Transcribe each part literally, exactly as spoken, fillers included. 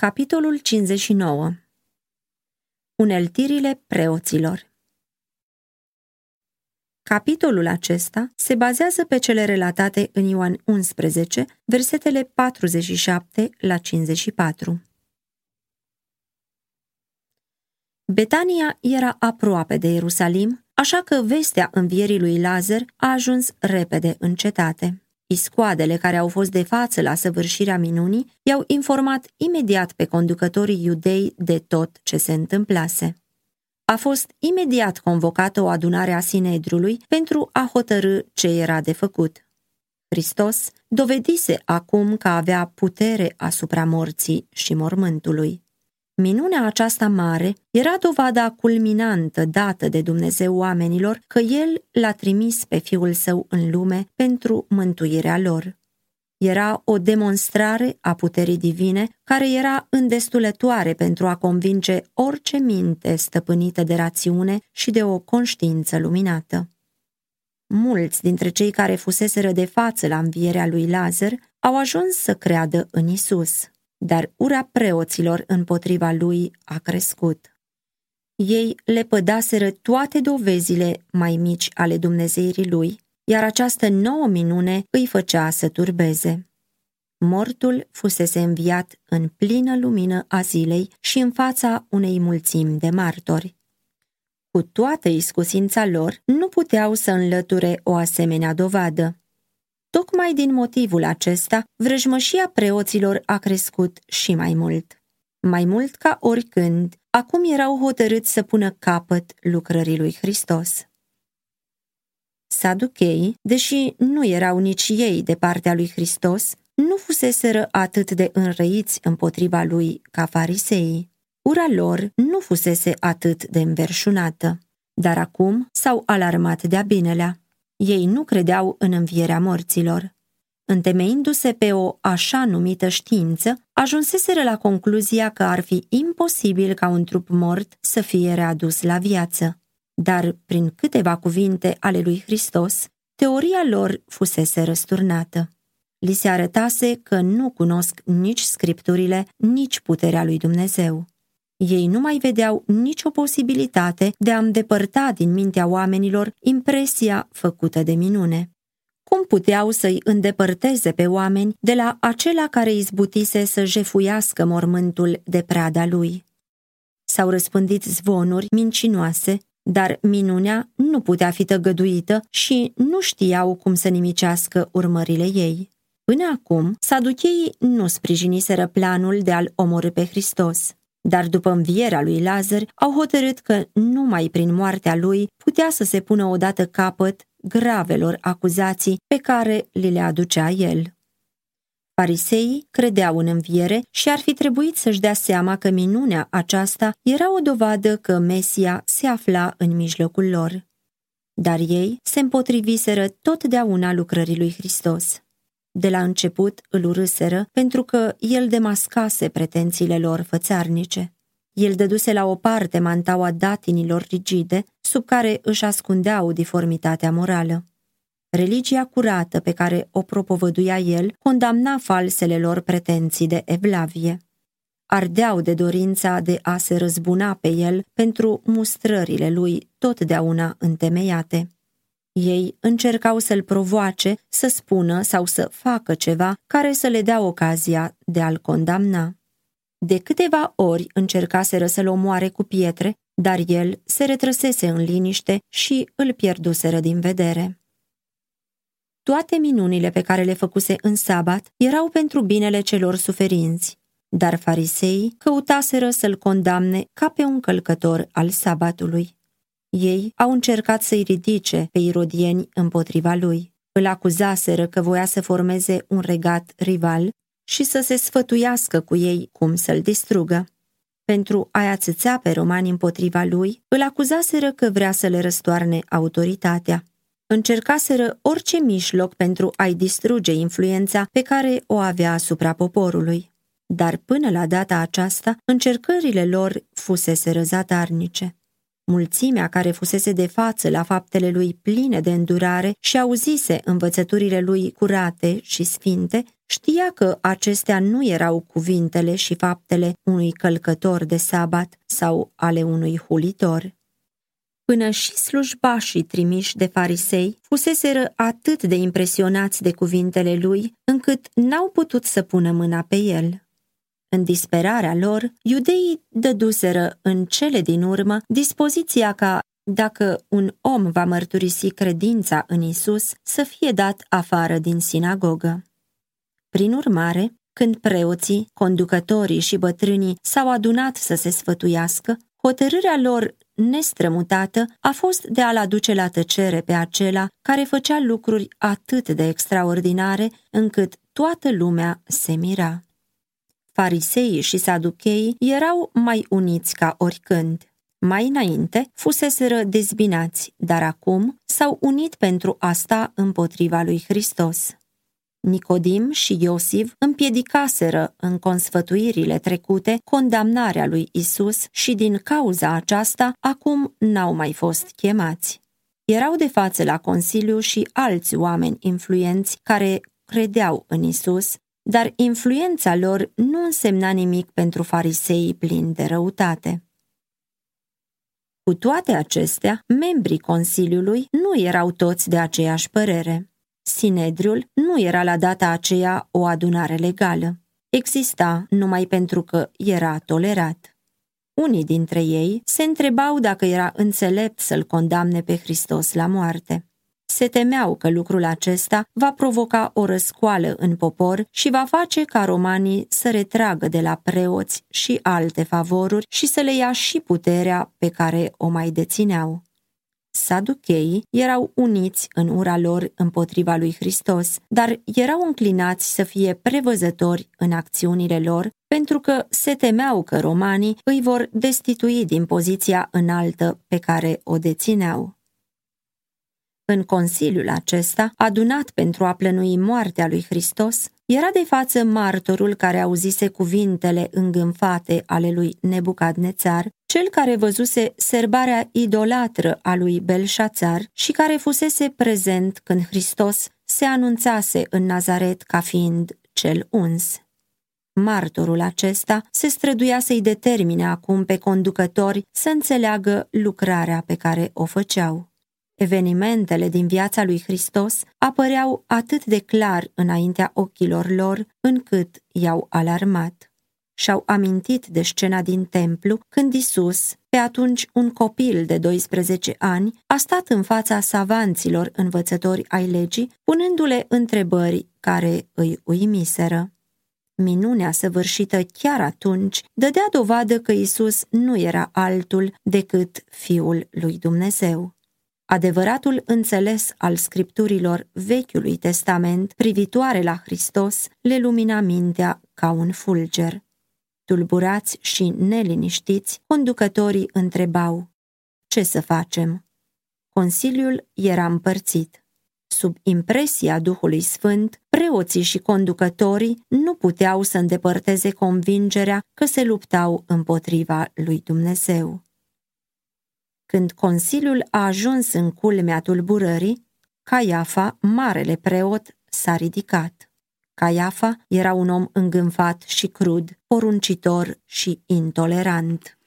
Capitolul cincizeci și nouă. Uneltirile preoților. Capitolul acesta se bazează pe cele relatate în Ioan unsprezece, versetele patruzeci și șapte la cincizeci și patru. Betania era aproape de Ierusalim, așa că vestea învierii lui Lazăr a ajuns repede în cetate. Iscoadele care au fost de față la săvârșirea minunii i-au informat imediat pe conducătorii iudei de tot ce se întâmplase. A fost imediat convocată o adunare a Sinedriului pentru a hotărî ce era de făcut. Hristos dovedise acum că avea putere asupra morții și mormântului. Minunea aceasta mare era dovada culminantă dată de Dumnezeu oamenilor că El l-a trimis pe Fiul Său în lume pentru mântuirea lor. Era o demonstrare a puterii divine care era îndestulătoare pentru a convinge orice minte stăpânită de rațiune și de o conștiință luminată. Mulți dintre cei care fuseseră de față la învierea lui Lazăr au ajuns să creadă în Isus, dar ura preoților împotriva lui a crescut. Ei lepădaseră toate dovezile mai mici ale dumnezeirii lui, iar această nouă minune îi făcea să turbeze. Mortul fusese înviat în plină lumină a zilei și în fața unei mulțimi de martori. Cu toată iscusința lor, nu puteau să înlăture o asemenea dovadă. Tocmai din motivul acesta, vrăjmășia preoților a crescut și mai mult. Mai mult ca oricând, acum erau hotărâți să pună capăt lucrării lui Hristos. Saducheii, deși nu erau nici ei de partea lui Hristos, nu fuseseră atât de înrăiți împotriva lui ca fariseii. Ura lor nu fusese atât de înverșunată, dar acum s-au alarmat de-a binelea. Ei nu credeau în învierea morților. Întemeindu-se pe o așa numită știință, ajunseseră la concluzia că ar fi imposibil ca un trup mort să fie readus la viață. Dar, prin câteva cuvinte ale lui Hristos, teoria lor fusese răsturnată. Li se arătase că nu cunosc nici scripturile, nici puterea lui Dumnezeu. Ei nu mai vedeau nicio posibilitate de a îndepărta din mintea oamenilor impresia făcută de minune. Cum puteau să-i îndepărteze pe oameni de la acela care izbutise să jefuiască mormântul de prada lui? S-au răspândit zvonuri mincinoase, dar minunea nu putea fi tăgăduită și nu știau cum să nimicească urmările ei. Până acum, saducheii nu sprijiniseră planul de a-L omorî pe Hristos, dar după învierea lui Lazăr au hotărât că numai prin moartea lui putea să se pună odată capăt gravelor acuzații pe care li le aducea el. Fariseii credeau în înviere și ar fi trebuit să-și dea seama că minunea aceasta era o dovadă că Mesia se afla în mijlocul lor. Dar ei se împotriviseră totdeauna lucrării lui Hristos. De la început îl urâseră pentru că el demascase pretențiile lor fățarnice. El dăduse la o parte mantaua datinilor rigide, sub care își ascundeau diformitatea morală. Religia curată pe care o propovăduia el condamna falsele lor pretenții de evlavie. Ardeau de dorința de a se răzbuna pe el pentru mustrările lui totdeauna întemeiate. Ei încercau să-l provoace să spună sau să facă ceva care să le dea ocazia de a-l condamna. De câteva ori încercaseră să-l omoare cu pietre, dar el se retrăsese în liniște și îl pierduseră din vedere. Toate minunile pe care le făcuse în sabat erau pentru binele celor suferinți, dar fariseii căutaseră să-l condamne ca pe un călcător al sabatului. Ei au încercat să-i ridice pe irodieni împotriva lui. Îl acuzaseră că voia să formeze un regat rival și să se sfătuiască cu ei cum să-l distrugă. Pentru a-i ațățea pe romani împotriva lui, îl acuzaseră că vrea să le răstoarne autoritatea. Încercaseră orice mijloc pentru a-i distruge influența pe care o avea asupra poporului. Dar până la data aceasta, încercările lor fuseseră zadarnice. Mulțimea care fusese de față la faptele lui pline de îndurare și auzise învățăturile lui curate și sfinte, știa că acestea nu erau cuvintele și faptele unui călcător de sabat sau ale unui hulitor. Până și slujbașii trimiși de farisei fuseseră atât de impresionați de cuvintele lui, încât n-au putut să pună mâna pe el. În disperarea lor, iudeii dăduseră în cele din urmă dispoziția ca, dacă un om va mărturisi credința în Isus, să fie dat afară din sinagogă. Prin urmare, când preoții, conducătorii și bătrânii s-au adunat să se sfătuiască, hotărârea lor nestrămutată a fost de a-l aduce la tăcere pe acela care făcea lucruri atât de extraordinare încât toată lumea se mira. Fariseii și saducheii erau mai uniți ca oricând. Mai înainte fuseseră dezbinați, dar acum s-au unit pentru a sta împotriva lui Hristos. Nicodim și Iosif împiedicaseră în consfătuirile trecute condamnarea lui Isus și din cauza aceasta acum n-au mai fost chemați. Erau de față la Consiliu și alți oameni influenți care credeau în Isus, dar influența lor nu însemna nimic pentru fariseii plini de răutate. Cu toate acestea, membrii Consiliului nu erau toți de aceeași părere. Sinedriul nu era la data aceea o adunare legală. Exista numai pentru că era tolerat. Unii dintre ei se întrebau dacă era înțelept să-l condamne pe Hristos la moarte. Se temeau că lucrul acesta va provoca o răscoală în popor și va face ca romanii să retragă de la preoți și alte favoruri și să le ia și puterea pe care o mai dețineau. Saducheii erau uniți în ura lor împotriva lui Hristos, dar erau înclinați să fie prevăzători în acțiunile lor pentru că se temeau că romanii îi vor destitui din poziția înaltă pe care o dețineau. În consiliul acesta, adunat pentru a plănui moartea lui Hristos, era de față martorul care auzise cuvintele îngânfate ale lui Nebucadnețar, cel care văzuse serbarea idolatră a lui Belșațar și care fusese prezent când Hristos se anunțase în Nazaret ca fiind cel uns. Martorul acesta se străduia să-i determine acum pe conducători să înțeleagă lucrarea pe care o făceau. Evenimentele din viața lui Hristos apăreau atât de clar înaintea ochilor lor, încât i-au alarmat. Și-au amintit de scena din templu, când Isus, pe atunci un copil de doisprezece ani, a stat în fața savanților învățători ai legii, punându-le întrebări care îi uimiseră. Minunea săvârșită chiar atunci dădea dovadă că Isus nu era altul decât Fiul lui Dumnezeu. Adevăratul înțeles al scripturilor Vechiului Testament privitoare la Hristos le lumina mintea ca un fulger. Tulburați și neliniștiți, conducătorii întrebau: ce să facem? Consiliul era împărțit. Sub impresia Duhului Sfânt, preoții și conducătorii nu puteau să îndepărteze convingerea că se luptau împotriva lui Dumnezeu. Când consiliul a ajuns în culmea tulburării, Caiafa, marele preot, s-a ridicat. Caiafa era un om îngânfat și crud, poruncitor și intolerant.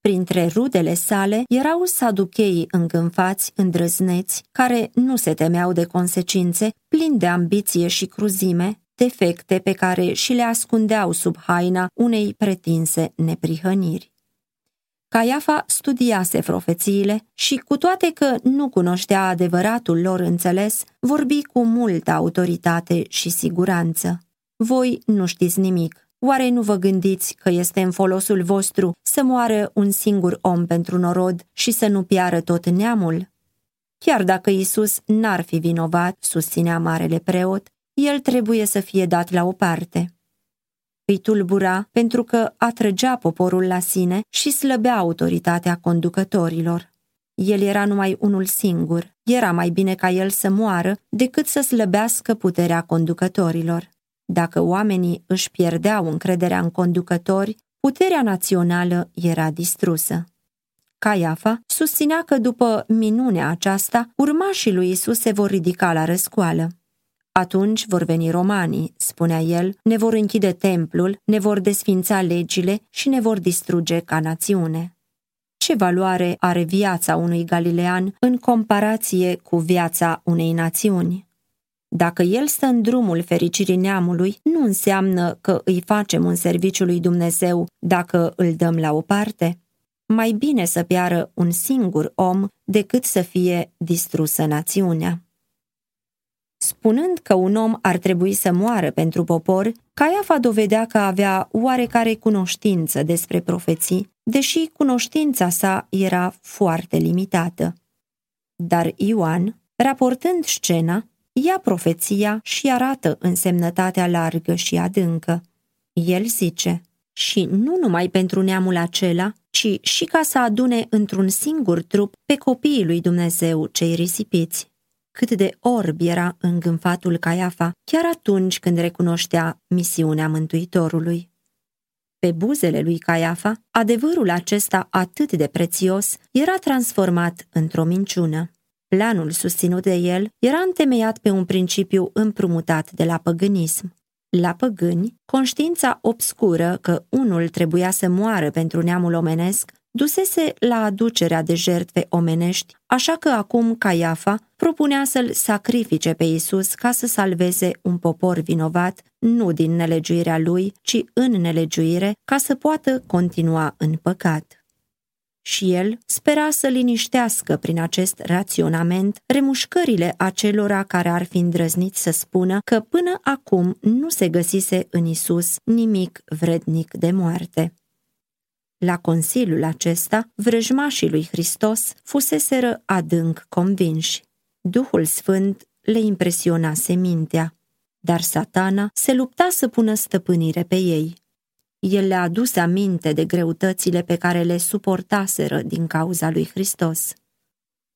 Printre rudele sale erau saducheii îngânfați, îndrăzneți, care nu se temeau de consecințe, plini de ambiție și cruzime, defecte pe care și le ascundeau sub haina unei pretinse neprihăniri. Caiafa studiase profețiile și, cu toate că nu cunoștea adevăratul lor înțeles, vorbi cu multă autoritate și siguranță. Voi nu știți nimic. Oare nu vă gândiți că este în folosul vostru să moară un singur om pentru norod și să nu piară tot neamul? Chiar dacă Isus n-ar fi vinovat, susținea marele preot, el trebuie să fie dat la o parte. Îi tulbura pentru că atrăgea poporul la sine și slăbea autoritatea conducătorilor. El era numai unul singur, era mai bine ca el să moară decât să slăbească puterea conducătorilor. Dacă oamenii își pierdeau încrederea în conducători, puterea națională era distrusă. Caiafa, susținea că după minunea aceasta, urmașii lui Isus se vor ridica la răscoală. Atunci vor veni romanii, spunea el, ne vor închide templul, ne vor desfința legile și ne vor distruge ca națiune. Ce valoare are viața unui galilean în comparație cu viața unei națiuni? Dacă el stă în drumul fericirii neamului, nu înseamnă că îi facem un serviciu lui Dumnezeu dacă îl dăm la o parte. Mai bine să piară un singur om decât să fie distrusă națiunea. Spunând că un om ar trebui să moară pentru popor, Caiafa dovedea că avea oarecare cunoștință despre profeții, deși cunoștința sa era foarte limitată. Dar Ioan, raportând scena, ia profeția și arată însemnătatea largă și adâncă. El zice, și nu numai pentru neamul acela, ci și ca să adune într-un singur trup pe copiii lui Dumnezeu cei risipiți. Cât de orb era îngânfatul Caiafa chiar atunci când recunoștea misiunea Mântuitorului. Pe buzele lui Caiafa, adevărul acesta atât de prețios era transformat într-o minciună. Planul susținut de el era întemeiat pe un principiu împrumutat de la păgânism. La păgâni, conștiința obscură că unul trebuia să moară pentru neamul omenesc dusese la aducerea de jertfe omenești, așa că acum Caiafa propunea să-l sacrifice pe Isus ca să salveze un popor vinovat, nu din nelegiuirea lui, ci în nelegiuire, ca să poată continua în păcat. Și el spera să liniștească prin acest raționament remușcările acelora care ar fi îndrăzniți să spună că până acum nu se găsise în Isus nimic vrednic de moarte. La consiliul acesta, vrăjmașii lui Hristos fuseseră adânc convinși. Duhul Sfânt le impresionase mintea, dar Satana se lupta să pună stăpânire pe ei. El le-a adus aminte de greutățile pe care le suportaseră din cauza lui Hristos.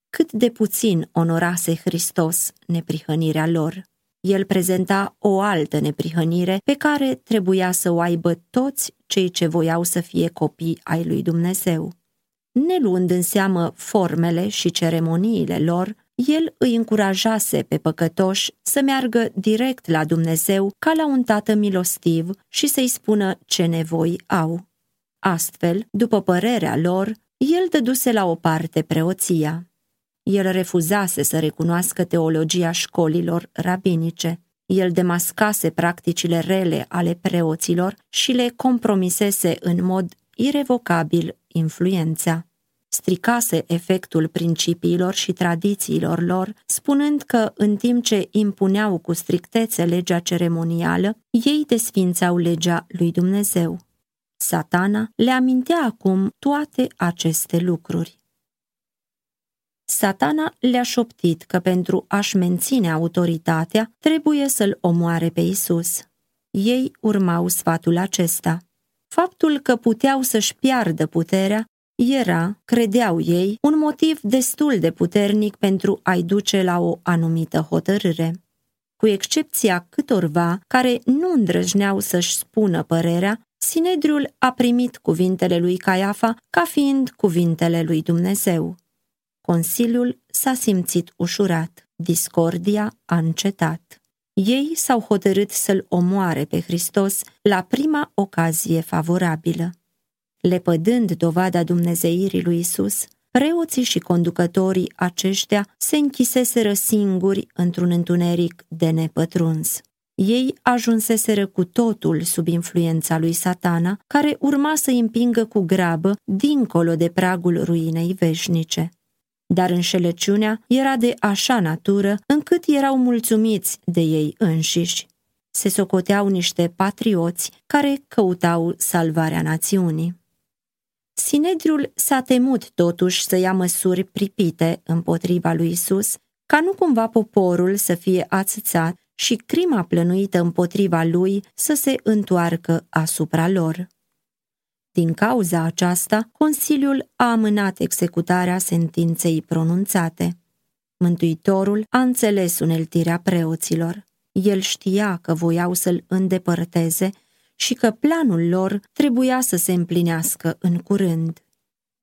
Cât de puțin onorase Hristos neprihănirea lor! El prezenta o altă neprihănire pe care trebuia să o aibă toți cei ce voiau să fie copii ai lui Dumnezeu. Neluând în seamă formele și ceremoniile lor, el îi încurajase pe păcătoși să meargă direct la Dumnezeu ca la un tată milostiv și să-i spună ce nevoi au. Astfel, după părerea lor, el dăduse la o parte preoția. El refuzase să recunoască teologia școlilor rabinice. El demascase practicile rele ale preoților și le compromisese în mod irevocabil influența. Stricase efectul principiilor și tradițiilor lor, spunând că, în timp ce impuneau cu strictețe legea ceremonială, ei desfințau legea lui Dumnezeu. Satana le amintea acum toate aceste lucruri. Satana le-a șoptit că pentru a-și menține autoritatea trebuie să-l omoare pe Isus. Ei urmau sfatul acesta. Faptul că puteau să-și piardă puterea era, credeau ei, un motiv destul de puternic pentru a-i duce la o anumită hotărâre. Cu excepția câtorva care nu îndrăjneau să-și spună părerea, Sinedriul a primit cuvintele lui Caiafa ca fiind cuvintele lui Dumnezeu. Consiliul s-a simțit ușurat, discordia a încetat. Ei s-au hotărât să-l omoare pe Hristos la prima ocazie favorabilă. Lepădând dovada dumnezeirii lui Isus, preoții și conducătorii aceștia se închiseseră singuri într-un întuneric de nepătruns. Ei ajunseseră cu totul sub influența lui Satana, care urma să îi împingă cu grabă dincolo de pragul ruinei veșnice. Dar înșelăciunea era de așa natură încât erau mulțumiți de ei înșiși. Se socoteau niște patrioți care căutau salvarea națiunii. Sinedriul s-a temut totuși să ia măsuri pripite împotriva lui Isus, ca nu cumva poporul să fie ațățat și crima plănuită împotriva lui să se întoarcă asupra lor. Din cauza aceasta, Consiliul a amânat executarea sentinței pronunțate. Mântuitorul a înțeles uneltirea preoților. El știa că voiau să-l îndepărteze și că planul lor trebuia să se împlinească în curând.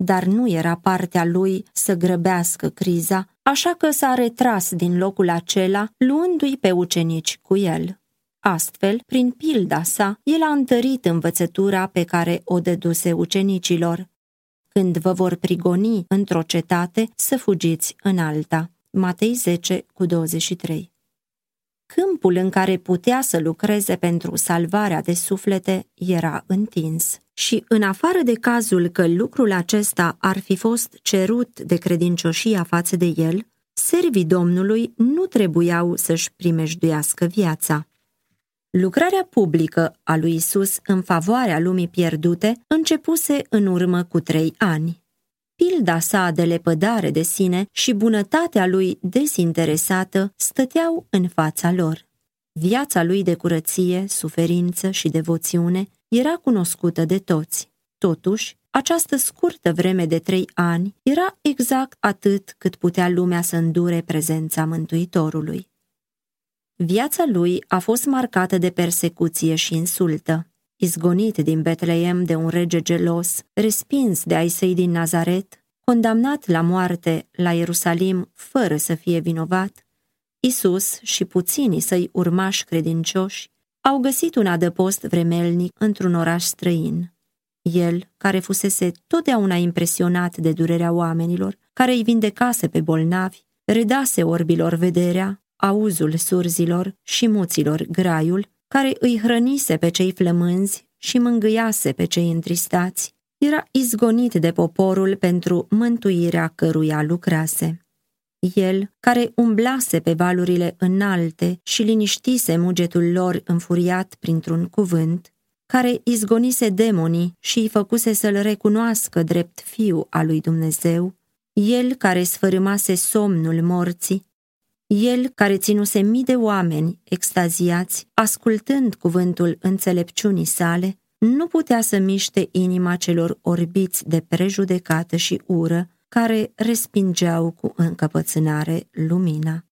dar nu era partea lui să grăbească criza, așa că s-a retras din locul acela, luându-i pe ucenici cu el. Astfel, prin pilda sa, el a întărit învățătura pe care o dăduse ucenicilor. Când vă vor prigoni într-o cetate, să fugiți în alta. Matei zece, douăzeci și trei. Câmpul în care putea să lucreze pentru salvarea de suflete era întins. Și în afară de cazul că lucrul acesta ar fi fost cerut de credincioșia față de el, servii Domnului nu trebuiau să-și primejduiască viața. Lucrarea publică a lui Isus în favoarea lumii pierdute începuse în urmă cu trei ani. Pilda sa de lepădare de sine și bunătatea lui dezinteresată stăteau în fața lor. Viața lui de curăție, suferință și devoțiune era cunoscută de toți. Totuși, această scurtă vreme de trei ani era exact atât cât putea lumea să îndure prezența Mântuitorului. Viața lui a fost marcată de persecuție și insultă. Izgonit din Betlehem de un rege gelos, respins de ai săi din Nazaret, condamnat la moarte la Ierusalim fără să fie vinovat, Isus și puținii săi urmași credincioși au găsit un adăpost vremelnic într-un oraș străin. El, care fusese totdeauna impresionat de durerea oamenilor, care îi vindecase pe bolnavi, redase orbilor vederea, auzul surzilor și muților graiul, care îi hrănise pe cei flămânzi și mângâiase pe cei întristați, era izgonit de poporul pentru mântuirea căruia lucrase. El, care umblase pe valurile înalte și liniștise mugetul lor înfuriat printr-un cuvânt, care izgonise demonii și îi făcuse să-l recunoască drept fiu al lui Dumnezeu, el care sfărâmase somnul morții, el care ținuse mii de oameni extaziați, ascultând cuvântul înțelepciunii sale, nu putea să miște inima celor orbiți de prejudecată și ură, care respingeau cu încăpățânare lumina.